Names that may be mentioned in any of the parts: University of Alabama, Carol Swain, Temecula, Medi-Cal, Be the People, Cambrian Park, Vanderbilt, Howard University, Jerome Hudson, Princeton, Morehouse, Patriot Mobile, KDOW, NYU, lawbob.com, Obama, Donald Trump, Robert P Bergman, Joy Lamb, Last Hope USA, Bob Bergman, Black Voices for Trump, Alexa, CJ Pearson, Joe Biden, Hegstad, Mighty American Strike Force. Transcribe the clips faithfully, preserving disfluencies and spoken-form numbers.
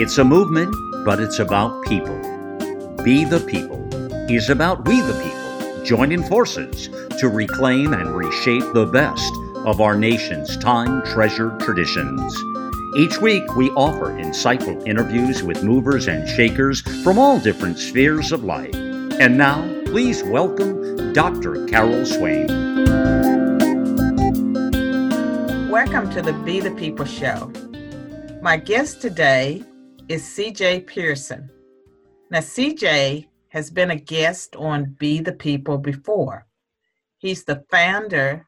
It's a movement, but it's about people. Be the People is about we the people joining forces to reclaim and reshape the best of our nation's time-treasured traditions. Each week, we offer insightful interviews with movers and shakers from all different spheres of life. And now, please welcome Doctor Carol Swain. Welcome to the Be the People show. My guest today is C J Pearson. Now, C J has been a guest on Be the People before. He's the founder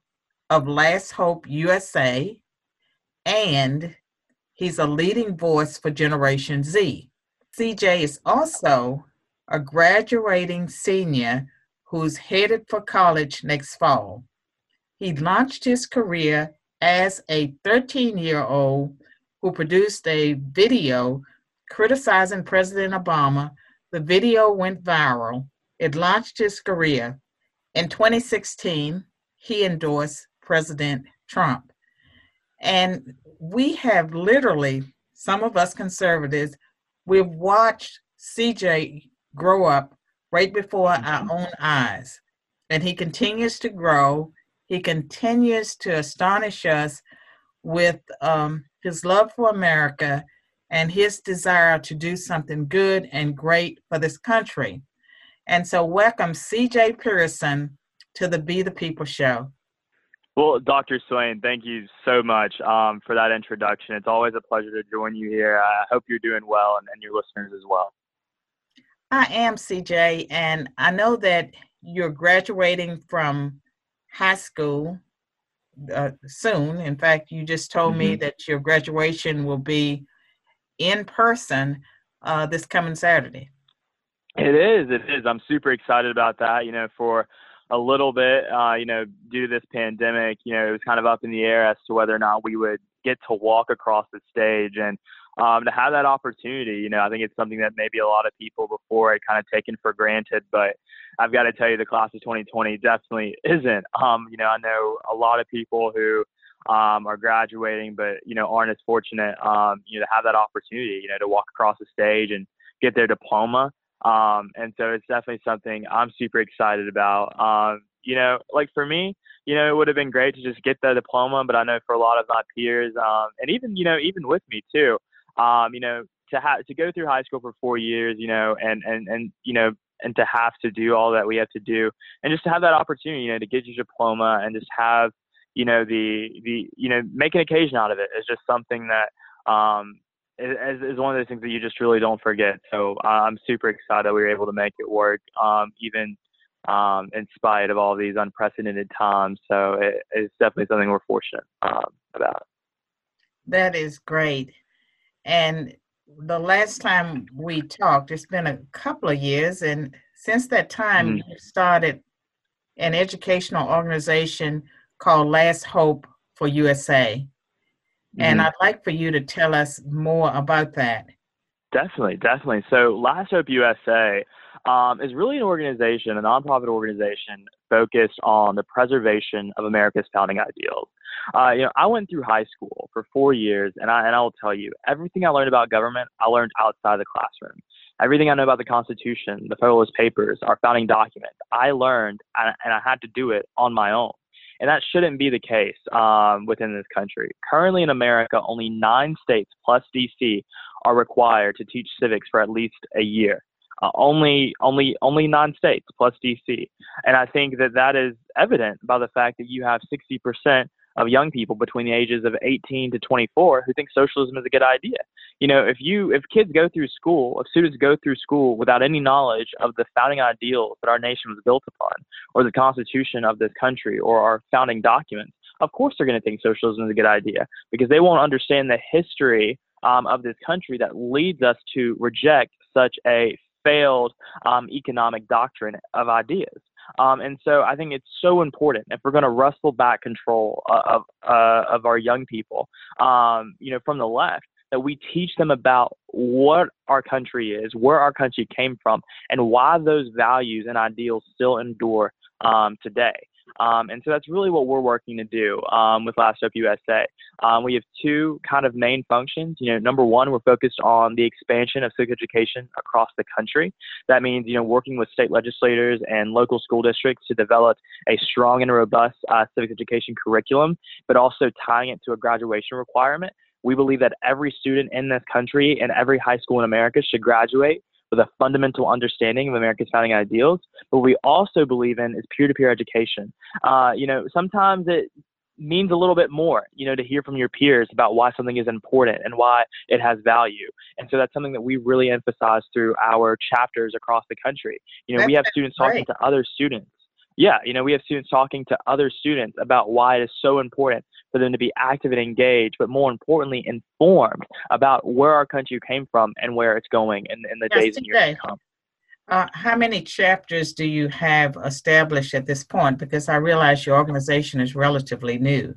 of Last Hope U S A, and he's a leading voice for Generation Z. C J is also a graduating senior who's headed for college next fall. He launched his career as a thirteen-year-old who produced a video criticizing President Obama. The video went viral. It launched his career. In twenty sixteen, he endorsed President Trump. And we have literally, some of us conservatives, we've watched C J grow up right before our own eyes. And he continues to grow. He continues to astonish us with um, his love for America and his desire to do something good and great for this country. And so welcome C J Pearson to the Be the People show. Well, Doctor Swain, thank you so much um, for that introduction. It's always a pleasure to join you here. I hope you're doing well and, and your listeners as well. I am, C J, and I know that you're graduating from high school uh, soon. In fact, you just told mm-hmm. me that your graduation will be in person uh, this coming Saturday. It is. It is. I'm super excited about that. You know, for a little bit, uh, you know, due to this pandemic, you know, it was kind of up in the air as to whether or not we would get to walk across the stage. And Um, to have that opportunity, you know, I think it's something that maybe a lot of people before had kind of taken for granted, but I've got to tell you the class of twenty twenty definitely isn't. Um, you know, I know a lot of people who um, are graduating, but, you know, aren't as fortunate, um, you know, to have that opportunity, you know, to walk across the stage and get their diploma. Um, and so it's definitely something I'm super excited about. Um, you know, like for me, you know, it would have been great to just get the diploma, but I know for a lot of my peers um, and even, you know, even with me too, Um, you know, to have to go through high school for four years, you know, and, and, and, you know, and to have to do all that we have to do and just to have that opportunity, you know, to get your diploma and just have, you know, the, the, you know, make an occasion out of it is just something that, um, is, is one of those things that you just really don't forget. So I'm super excited that we were able to make it work, um, even, um, in spite of all these unprecedented times. So it, it's definitely something we're fortunate, um, about. That is great. And the last time we talked, it's been a couple of years. And since that time, mm. you started an educational organization called Last Hope for U S A. Mm. And I'd like for you to tell us more about that. Definitely, definitely. So Last Hope U S A um, is really an organization, a nonprofit organization focused on the preservation of America's founding ideals. Uh, you know, I went through high school for four years, and I and I will tell you, everything I learned about government, I learned outside the classroom. Everything I know about the Constitution, the Federalist Papers, our founding document, I learned, and, and I had to do it on my own. And that shouldn't be the case um, within this country. Currently in America, only nine states plus D C are required to teach civics for at least a year. Uh, only, only, only nine states plus D C. And I think that that is evident by the fact that you have sixty percent of young people between the ages of eighteen to twenty-four who think socialism is a good idea. You know, if you, if kids go through school, if students go through school without any knowledge of the founding ideals that our nation was built upon, or the Constitution of this country, or our founding documents, of course they're going to think socialism is a good idea because they won't understand the history um, of this country that leads us to reject such a failed um, economic doctrine of ideas. Um, and so I think it's so important if we're going to wrestle back control of uh, of our young people, um, you know, from the left, that we teach them about what our country is, where our country came from, and why those values and ideals still endure um, today. Um, and so that's really what we're working to do um, with Last Hope U S A. Um, we have two kind of main functions. You know, number one, we're focused on the expansion of civic education across the country. That means, you know, working with state legislators and local school districts to develop a strong and robust uh, civic education curriculum, but also tying it to a graduation requirement. We believe that every student in this country and every high school in America should graduate with a fundamental understanding of America's founding ideals. But what we also believe in is peer-to-peer education. Uh, you know, sometimes it means a little bit more, you know, to hear from your peers about why something is important and why it has value. And so that's something that we really emphasize through our chapters across the country. You know, that's we have students great. talking to other students. Yeah, you know, we have students talking to other students about why it is so important for them to be active and engaged, but more importantly, informed about where our country came from and where it's going in, in the yes, days and years today. to come. Uh, how many chapters do you have established at this point? Because I realize your organization is relatively new.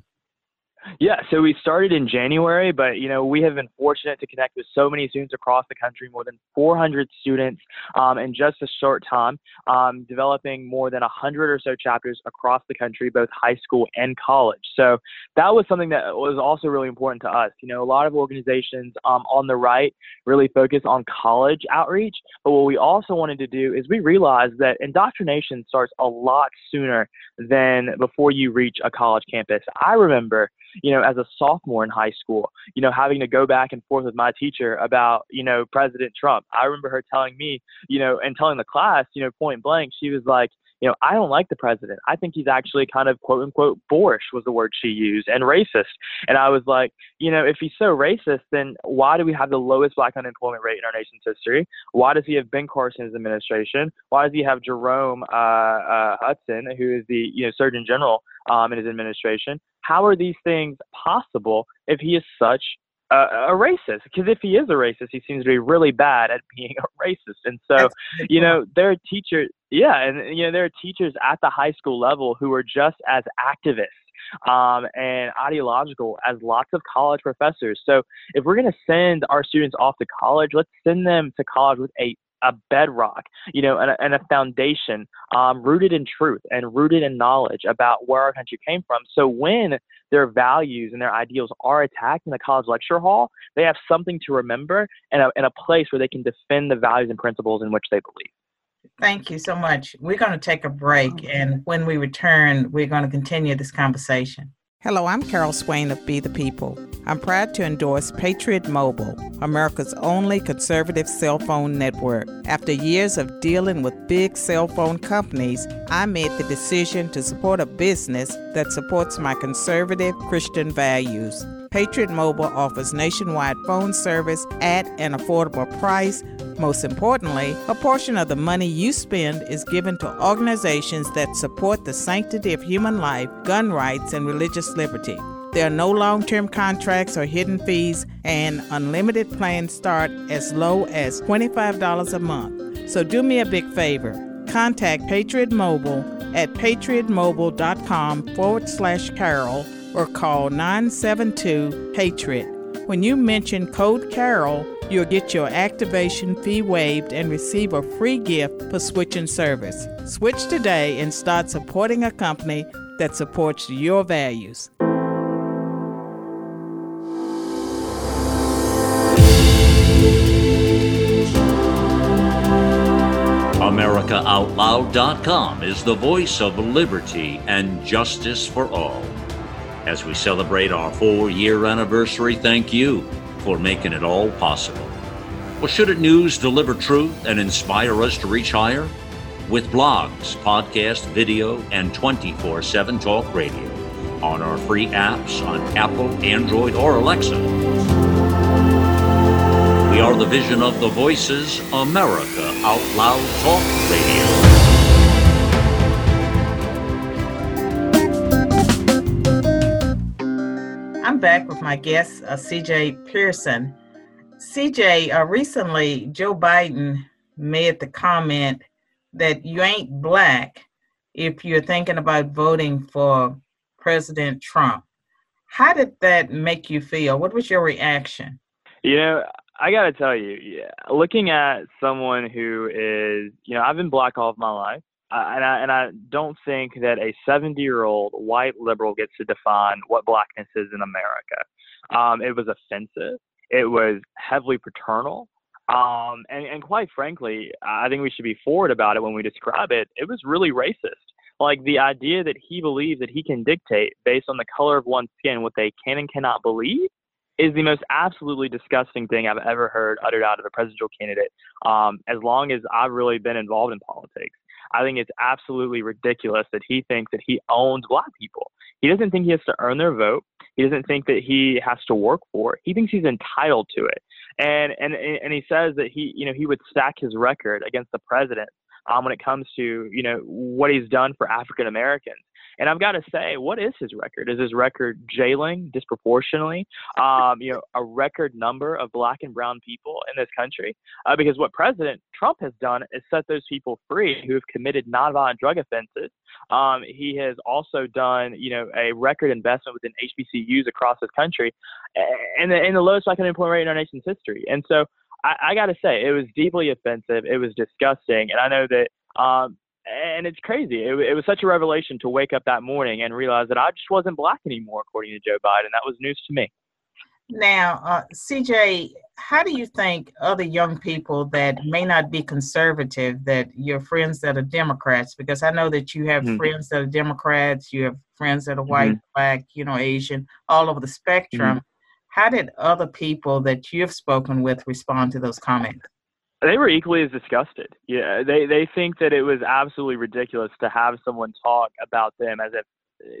Yeah, so we started in January, but, you know, we have been fortunate to connect with so many students across the country, more than four hundred students um, in just a short time, um, developing more than one hundred or so chapters across the country, both high school and college. So that was something that was also really important to us. You know, a lot of organizations um, on the right really focus on college outreach, but what we also wanted to do is we realized that indoctrination starts a lot sooner than before you reach a college campus. I remember, you know, as a sophomore in high school, you know, having to go back and forth with my teacher about, you know, President Trump. I remember her telling me, you know, and telling the class, you know, point blank, she was like, you know, I don't like the president. I think he's actually kind of, quote unquote, boorish was the word she used, and racist. And I was like, you know, if he's so racist, then why do we have the lowest black unemployment rate in our nation's history? Why does he have Ben Carson's administration? Why does he have Jerome uh, uh, Hudson, who is the, you know, Surgeon General um, in his administration? How are these things possible if he is such a, a racist? Because if he is a racist, he seems to be really bad at being a racist. And so, you know, there are teachers, yeah, and you know, there are teachers at the high school level who are just as activists um, and ideological as lots of college professors. So if we're going to send our students off to college, let's send them to college with a a bedrock, you know, and a, and a foundation um, rooted in truth and rooted in knowledge about where our country came from. So when their values and their ideals are attacked in the college lecture hall, they have something to remember and a, and a place where they can defend the values and principles in which they believe. Thank you so much. We're going to take a break, and when we return, we're going to continue this conversation. Hello, I'm Carol Swain of Be the People. I'm proud to endorse Patriot Mobile, America's only conservative cell phone network. After years of dealing with big cell phone companies, I made the decision to support a business that supports my conservative Christian values. Patriot Mobile offers nationwide phone service at an affordable price. Most importantly, a portion of the money you spend is given to organizations that support the sanctity of human life, gun rights, and religious liberty. There are no long-term contracts or hidden fees, and unlimited plans start as low as twenty-five dollars a month. So do me a big favor. Contact Patriot Mobile at patriotmobile.com forward slash Carol or call nine seven two Patriot. When you mention code Carol, you'll get your activation fee waived and receive a free gift for switching service. Switch today and start supporting a company that supports your values. America Out Loud dot com is the voice of liberty and justice for all. As we celebrate our four-year anniversary, thank you for making it all possible. Well, shouldn't news deliver truth and inspire us to reach higher? With blogs, podcasts, video, and twenty-four seven talk radio on our free apps on Apple, Android, or Alexa. We are the vision of the voices, America Out Loud Talk Radio. I'm back with my guest, uh, C J Pearson. C J, uh, recently Joe Biden made the comment that you ain't black if you're thinking about voting for President Trump. How did that make you feel? What was your reaction? You know, I got to tell you, yeah, looking at someone who is, you know, I've been black all of my life. Uh, and, I, and I don't think that a seventy-year-old white liberal gets to define what blackness is in America. Um, it was offensive. It was heavily paternal. Um, and, and quite frankly, I think we should be forward about it when we describe it. It was really racist. Like the idea that he believes that he can dictate based on the color of one's skin what they can and cannot believe is the most absolutely disgusting thing I've ever heard uttered out of a presidential candidate. Um, as long as I've really been involved in politics, I think it's absolutely ridiculous that he thinks that he owns black people. He doesn't think he has to earn their vote. He doesn't think that he has to work for it. He thinks he's entitled to it. And, and, and he says that he, you know, he would stack his record against the president um, when it comes to, you know, what he's done for African Americans. And I've got to say, what is his record? Is his record jailing disproportionately, um, you know, a record number of black and brown people in this country? Uh, because what President Trump has done is set those people free who have committed nonviolent drug offenses. Um, he has also done, you know, a record investment within H B C Us across this country and the, and the lowest black unemployment rate in our nation's history. And so I, I got to say, it was deeply offensive. It was disgusting. And I know that um, And it's crazy. It, it was such a revelation to wake up that morning and realize that I just wasn't black anymore, according to Joe Biden. That was news to me. Now, uh, C J, how do you think other young people that may not be conservative, that your friends that are Democrats, because I know that you have mm-hmm. friends that are Democrats, you have friends that are white, mm-hmm. black, you know, Asian, all over the spectrum. Mm-hmm. How did other people that you've spoken with respond to those comments? They were equally as disgusted. Yeah, they, they think that it was absolutely ridiculous to have someone talk about them as if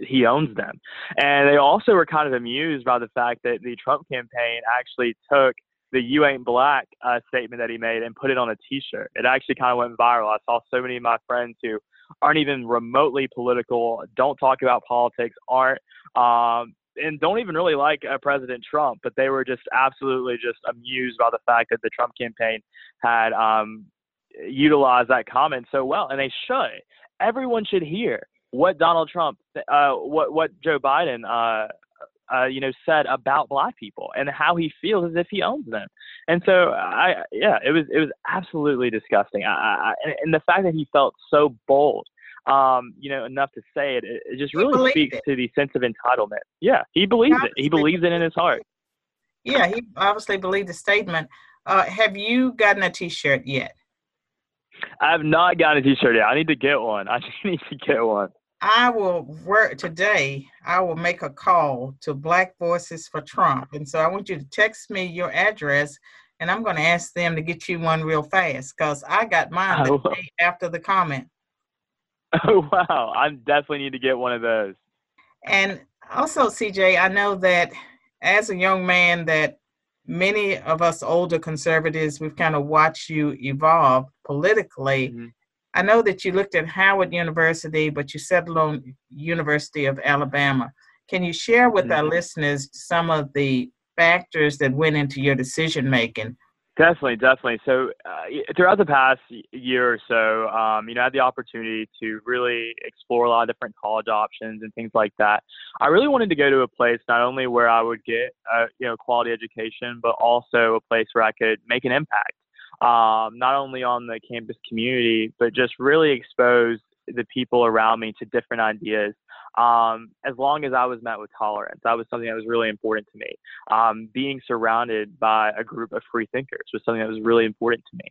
he owns them. And they also were kind of amused by the fact that the Trump campaign actually took the "you ain't black" uh, statement that he made and put it on a t-shirt. It actually kind of went viral. I saw so many of my friends who aren't even remotely political, don't talk about politics, aren't, um, and don't even really like uh, President Trump, but they were just absolutely just amused by the fact that the Trump campaign had um, utilized that comment so well. And they should. Everyone should hear what Donald Trump, uh, what what Joe Biden, uh, uh, you know, said about black people and how he feels as if he owns them. And so, I yeah, it was it was absolutely disgusting. I, I, and the fact that he felt so bold. Um, you know, enough to say it. It, it just really speaks it. to the sense of entitlement. Yeah, he believes he it. He believes it in his heart. Yeah, he obviously believed the statement. Uh, have you gotten a T-shirt yet? I have not gotten a T-shirt yet. I need to get one. I just need to get one. I will work today. I will make a call to Black Voices for Trump, and so I want you to text me your address, and I'm going to ask them to get you one real fast because I got mine the day after the comment. Oh, wow. I definitely need to get one of those. And also, C J, I know that as a young man that many of us older conservatives, we've kind of watched you evolve politically. Mm-hmm. I know that you looked at Howard University, but you settled on University of Alabama. Can you share with mm-hmm. our listeners some of the factors that went into your decision making? Definitely, definitely. So uh, throughout the past year or so, um, you know, I had the opportunity to really explore a lot of different college options and things like that. I really wanted to go to a place not only where I would get, uh, you know, quality education, but also a place where I could make an impact, um, not only on the campus community, but just really expose the people around me to different ideas. Um, as long as I was met with tolerance, that was something that was really important to me. Um, being surrounded by a group of free thinkers was something that was really important to me.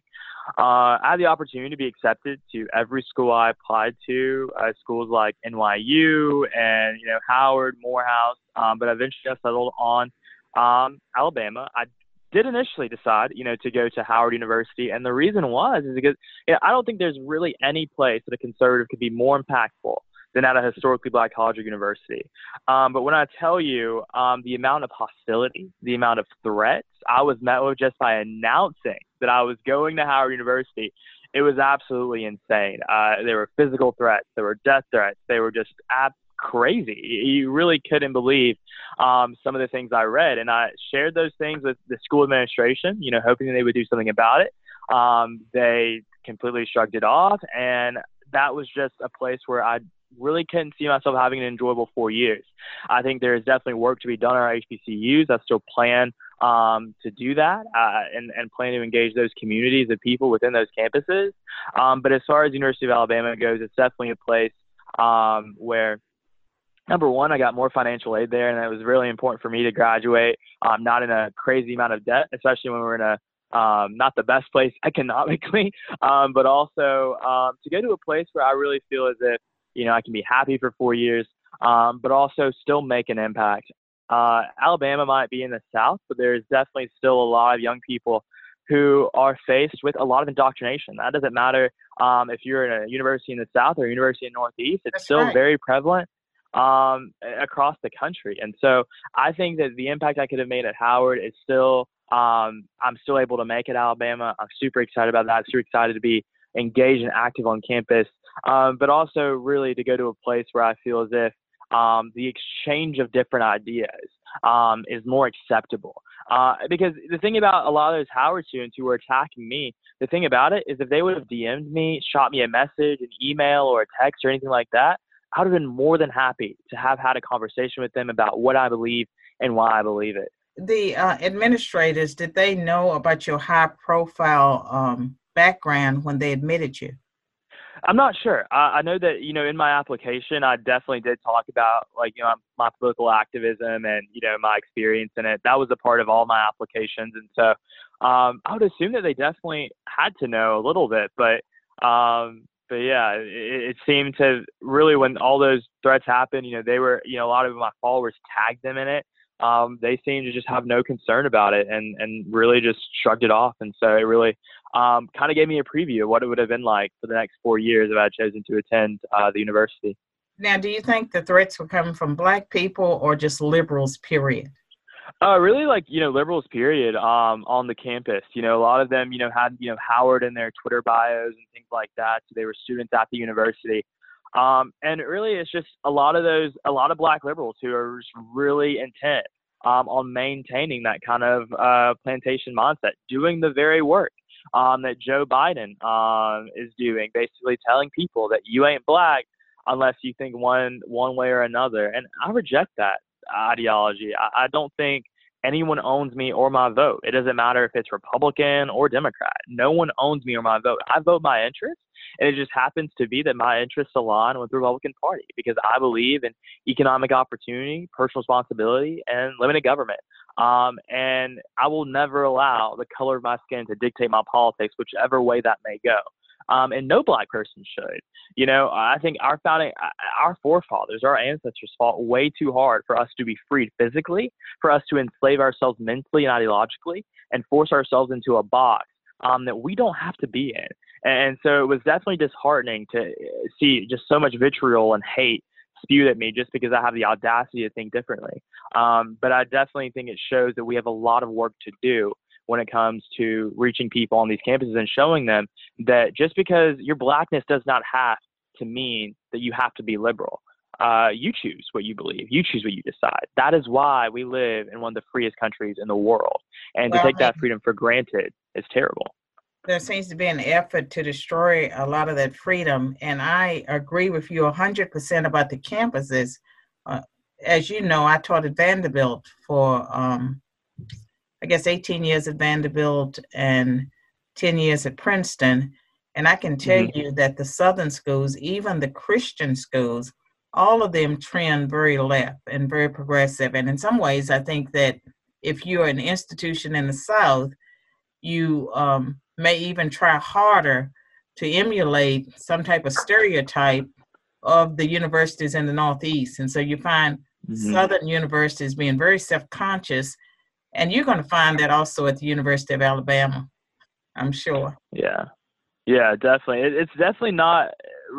Uh, I had the opportunity to be accepted to every school I applied to, uh, schools like N Y U and, you know, Howard, Morehouse, um, but eventually I settled on um, Alabama. I did initially decide, you know, to go to Howard University. And the reason was is because, you know, I don't think there's really any place that a conservative could be more impactful than at a historically black college or university. Um, but when I tell you um, the amount of hostility, the amount of threats I was met with just by announcing that I was going to Howard University, it was absolutely insane. Uh, there were physical threats, there were death threats, they were just ab- crazy. You really couldn't believe um, some of the things I read. And I shared those things with the school administration, you know, hoping that they would do something about it. Um, they completely shrugged it off. And that was just a place where I really couldn't see myself having an enjoyable four years. I think there is definitely work to be done at our H B C Us. I still plan um, to do that uh, and, and plan to engage those communities of people within those campuses. Um, but as far as University of Alabama goes, it's definitely a place um, where, number one, I got more financial aid there, and it was really important for me to graduate um, not in a crazy amount of debt, especially when we're in a Um, not the best place economically, um, but also um, to go to a place where I really feel as if, you know, I can be happy for four years, um, but also still make an impact. Uh, Alabama might be in the South, but there is definitely still a lot of young people who are faced with a lot of indoctrination. That doesn't matter um, if you're in a university in the South or a university in the Northeast. It's That's still right. very prevalent um, across the country. And so I think that the impact I could have made at Howard is still Um, I'm still able to make it Alabama. I'm super excited about that. I'm super excited to be engaged and active on campus, um, but also really to go to a place where I feel as if um, the exchange of different ideas um, is more acceptable. Uh, because the thing about a lot of those Howard students who were attacking me, the thing about it is if they would have D M'd me, shot me a message, an email or a text or anything like that, I would have been more than happy to have had a conversation with them about what I believe and why I believe it. The uh, administrators, did they know about your high profile um, background when they admitted you? I'm not sure. I, I know that, you know, in my application, I definitely did talk about, like, you know, my political activism and, you know, my experience in it. That was a part of all my applications. And so um, I would assume that they definitely had to know a little bit. But, um, but yeah, it, it seemed to really, when all those threats happened, you know, they were, you know, a lot of my followers tagged them in it. Um, they seem to just have no concern about it and, and really just shrugged it off. And so it really um, kind of gave me a preview of what it would have been like for the next four years if I had chosen to attend uh, the university. Now, do you think the threats were coming from Black people or just liberals, period? Uh, really, like, you know, liberals, period, um, on the campus. You know, a lot of them, you know, had, you know, Howard in their Twitter bios and things like that. So they were students at the university. Um, and really, it's just a lot of those, a lot of Black liberals who are just really intent um, on maintaining that kind of uh, plantation mindset, doing the very work um, that Joe Biden um, is doing, basically telling people that you ain't Black unless you think one one way or another. And I reject that ideology. I, I don't think anyone owns me or my vote. It doesn't matter if it's Republican or Democrat. No one owns me or my vote. I vote my interests. And it just happens to be that my interests align with the Republican Party because I believe in economic opportunity, personal responsibility, and limited government. Um, and I will never allow the color of my skin to dictate my politics, whichever way that may go. Um, and no Black person should. You know, I think our founding, our forefathers, our ancestors fought way too hard for us to be freed physically, for us to enslave ourselves mentally and ideologically, and force ourselves into a box um, that we don't have to be in. And so it was definitely disheartening to see just so much vitriol and hate spewed at me just because I have the audacity to think differently. Um, but I definitely think it shows that we have a lot of work to do when it comes to reaching people on these campuses and showing them that just because your Blackness does not have to mean that you have to be liberal. Uh, you choose what you believe. You choose what you decide. That is why we live in one of the freest countries in the world. And well, to take that freedom for granted is terrible. There seems to be an effort to destroy a lot of that freedom. And I agree with you one hundred percent about the campuses. Uh, as you know, I taught at Vanderbilt for, um, I guess, eighteen years at Vanderbilt and ten years at Princeton. And I can tell mm-hmm. you that the Southern schools, even the Christian schools, all of them trend very left and very progressive. And in some ways, I think that if you're an institution in the South, you um, may even try harder to emulate some type of stereotype of the universities in the Northeast. And so you find mm-hmm. Southern universities being very self-conscious, and you're going to find that also at the University of Alabama, I'm sure. Yeah, yeah, definitely. It, it's definitely not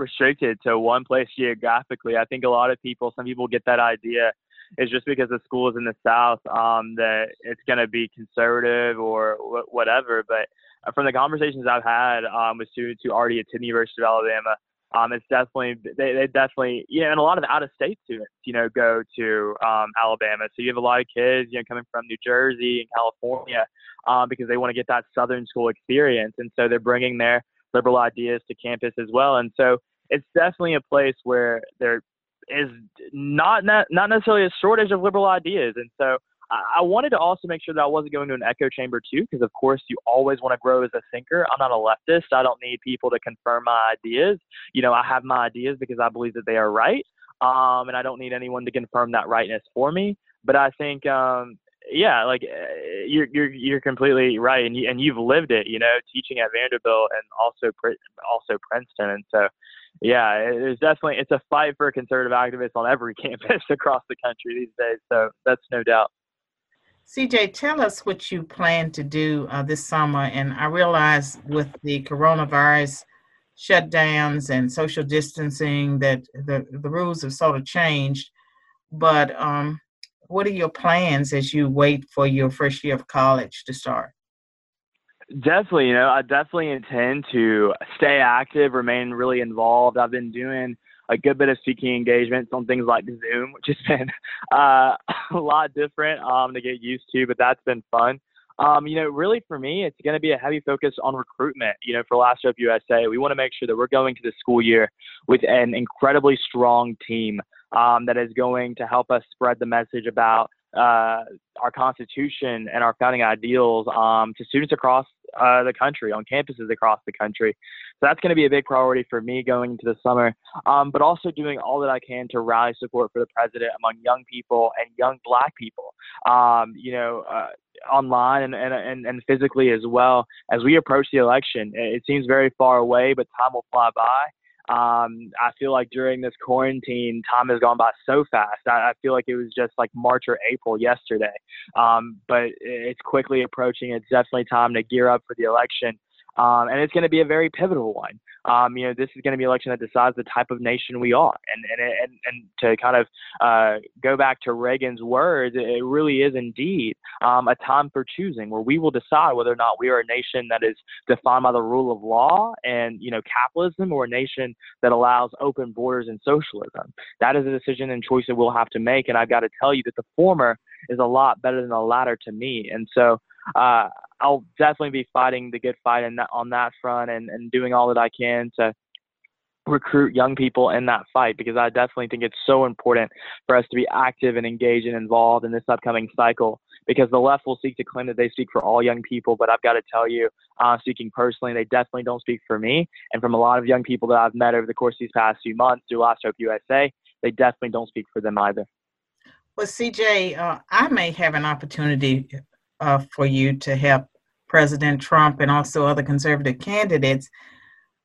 restricted to one place geographically. I think a lot of people, some people get that idea it's just because the school is in the South um, that it's going to be conservative or wh- whatever. But from the conversations I've had um, with students who already attend the University of Alabama, um, it's definitely, they, they definitely, you know, and a lot of out-of-state students, you know, go to um, Alabama. So you have a lot of kids, you know, coming from New Jersey and California um, because they want to get that Southern school experience. And so they're bringing their liberal ideas to campus as well. And so it's definitely a place where they're, is not, not not necessarily a shortage of liberal ideas. And so I wanted to also make sure that I wasn't going to an echo chamber too, because of course you always want to grow as a thinker. I'm not a leftist. I don't need people to confirm my ideas. You know, I have my ideas because I believe that they are right. Um, and I don't need anyone to confirm that rightness for me. But I think, um, yeah, like you're, you're, you're completely right. And you, and you've lived it, you know, teaching at Vanderbilt and also, also Princeton. And so, yeah, it's definitely, it's a fight for conservative activists on every campus across the country these days. So that's no doubt. C J, tell us what you plan to do uh, this summer. And I realize with the coronavirus shutdowns and social distancing that the, the rules have sort of changed. But um, what are your plans as you wait for your first year of college to start? Definitely, you know, I definitely intend to stay active, remain really involved. I've been doing a good bit of speaking engagements on things like Zoom, which has been uh, a lot different um, to get used to, but that's been fun. Um, you know, really for me, it's going to be a heavy focus on recruitment. You know, for Last Hope U S A, we want to make sure that we're going to the school year with an incredibly strong team um, that is going to help us spread the message about uh, our Constitution and our founding ideals um, to students across Uh, the country, on campuses across the country. So that's going to be a big priority for me going into the summer, um, but also doing all that I can to rally support for the president among young people and young Black people, um, you know, uh, online and, and, and physically as well. As we approach the election, it seems very far away, but time will fly by. Um, I feel like during this quarantine, time has gone by so fast. I, I feel like it was just like March or April yesterday, um, but it's quickly approaching. It's definitely time to gear up for the election, um, and it's going to be a very pivotal one. Um, you know, this is going to be an election that decides the type of nation we are, and and and, and to kind of uh, go back to Reagan's words, it really is indeed um, a time for choosing, where we will decide whether or not we are a nation that is defined by the rule of law and, you know, capitalism, or a nation that allows open borders and socialism. That is a decision and choice that we'll have to make, and I've got to tell you that the former is a lot better than the latter to me, and so. Uh, I'll definitely be fighting the good fight in that, on that front and, and doing all that I can to recruit young people in that fight, because I definitely think it's so important for us to be active and engaged and involved in this upcoming cycle, because the left will seek to claim that they speak for all young people. But I've got to tell you, uh, speaking personally, they definitely don't speak for me. And from a lot of young people that I've met over the course of these past few months through Last Hope U S A, they definitely don't speak for them either. Well, C J, uh, I may have an opportunity Uh, for you to help President Trump and also other conservative candidates.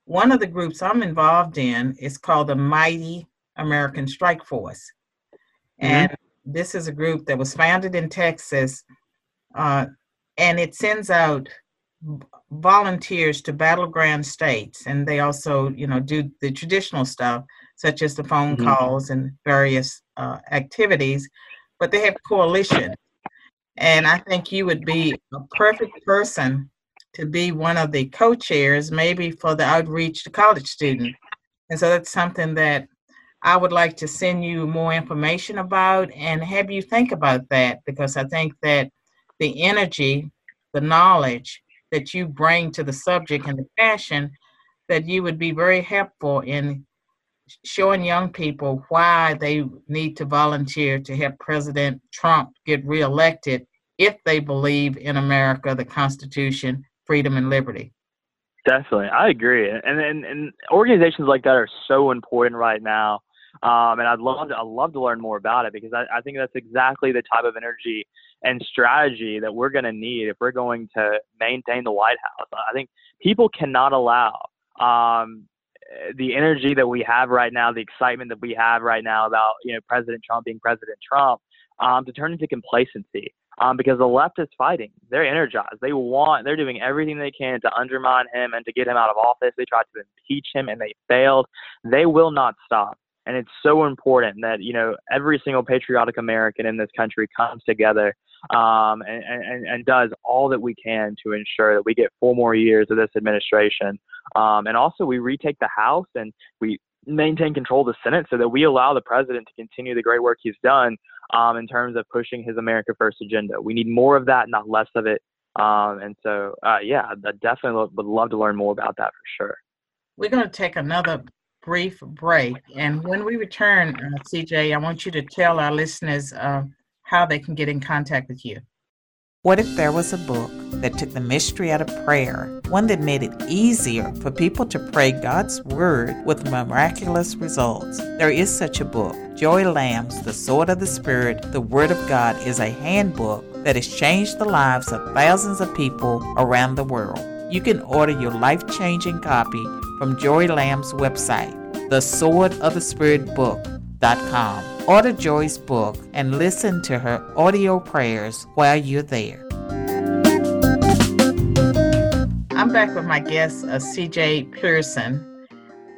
One of the groups I'm involved in is called the Mighty American Strike Force. Mm-hmm. And this is a group that was founded in Texas, uh, and it sends out volunteers to battleground states. And they also, you know, do the traditional stuff, such as the phone mm-hmm. calls and various uh, activities, but they have coalitions. And I think you would be a perfect person to be one of the co-chairs, maybe for the outreach to college students. And so that's something that I would like to send you more information about and have you think about that, because I think that the energy, the knowledge that you bring to the subject and the passion, that you would be very helpful in showing young people why they need to volunteer to help President Trump get reelected if they believe in America, the Constitution, freedom, and liberty. Definitely. I agree. And, and, and organizations like that are so important right now. Um, and I'd love to, I'd love to learn more about it, because I, I think that's exactly the type of energy and strategy that we're going to need if we're going to maintain the White House. I think people cannot allow um, the energy that we have right now, the excitement that we have right now about, you know, President Trump being President Trump, um, to turn into complacency, um, because the left is fighting. They're energized. They want, they're doing everything they can to undermine him and to get him out of office. They tried to impeach him and they failed. They will not stop. And it's so important that, you know, every single patriotic American in this country comes together um, and, and, and does all that we can to ensure that we get four more years of this administration. Um, and also we retake the House and we maintain control of the Senate, so that we allow the president to continue the great work he's done um, in terms of pushing his America First agenda. We need more of that, not less of it. Um, and so, uh, yeah, I definitely would love to learn more about that for sure. We're going to take another brief break. And when we return, uh, C J, I want you to tell our listeners uh, how they can get in contact with you. What if there was a book that took the mystery out of prayer, one that made it easier for people to pray God's word with miraculous results? There is such a book, Joy Lamb's The Sword of the Spirit, The Word of God is a handbook that has changed the lives of thousands of people around the world. You can order your life-changing copy from Joy Lamb's website, the sword of the spirit book dot com. Order Joy's book and listen to her audio prayers while you're there. I'm back with my guest, uh, C J Pearson.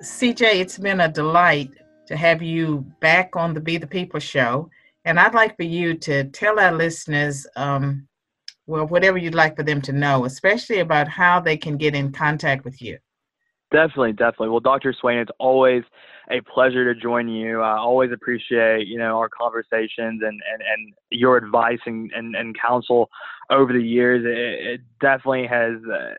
C J, it's been a delight to have you back on the Be the People show. And I'd like for you to tell our listeners, um, well, whatever you'd like for them to know, especially about how they can get in contact with you. Definitely, definitely. Well, Doctor Swain, it's always a pleasure to join you. I always appreciate, you know, our conversations and, and, and your advice and, and, and counsel over the years. It, it definitely has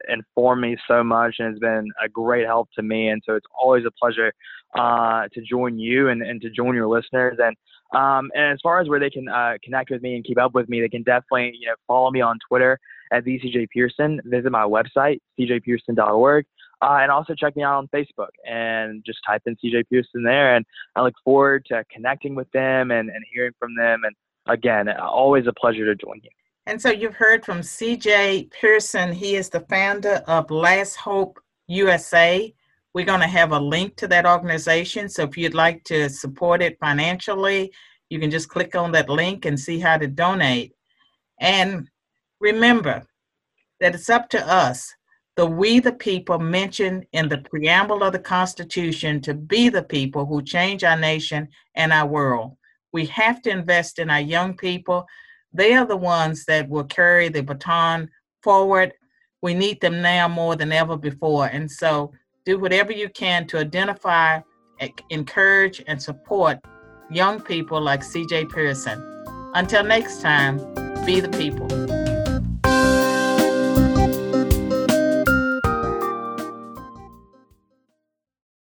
informed me so much and has been a great help to me. And so it's always a pleasure uh, to join you and, and to join your listeners. And um, and as far as where they can uh, connect with me and keep up with me, they can definitely, you know, follow me on Twitter at the C J Pearson. Visit my website, c j pearson dot org. Uh, and also check me out on Facebook and just type in C J Pearson there. And I look forward to connecting with them and, and hearing from them. And again, always a pleasure to join you. And so you've heard from C J Pearson. He is the founder of Last Hope U S A. We're going to have a link to that organization. So if you'd like to support it financially, you can just click on that link and see how to donate. And remember that it's up to us, the we the people mentioned in the preamble of the Constitution, to be the people who change our nation and our world. We have to invest in our young people. They are the ones that will carry the baton forward. We need them now more than ever before. And so do whatever you can to identify, encourage, and support young people like C J Pearson. Until next time, be the people.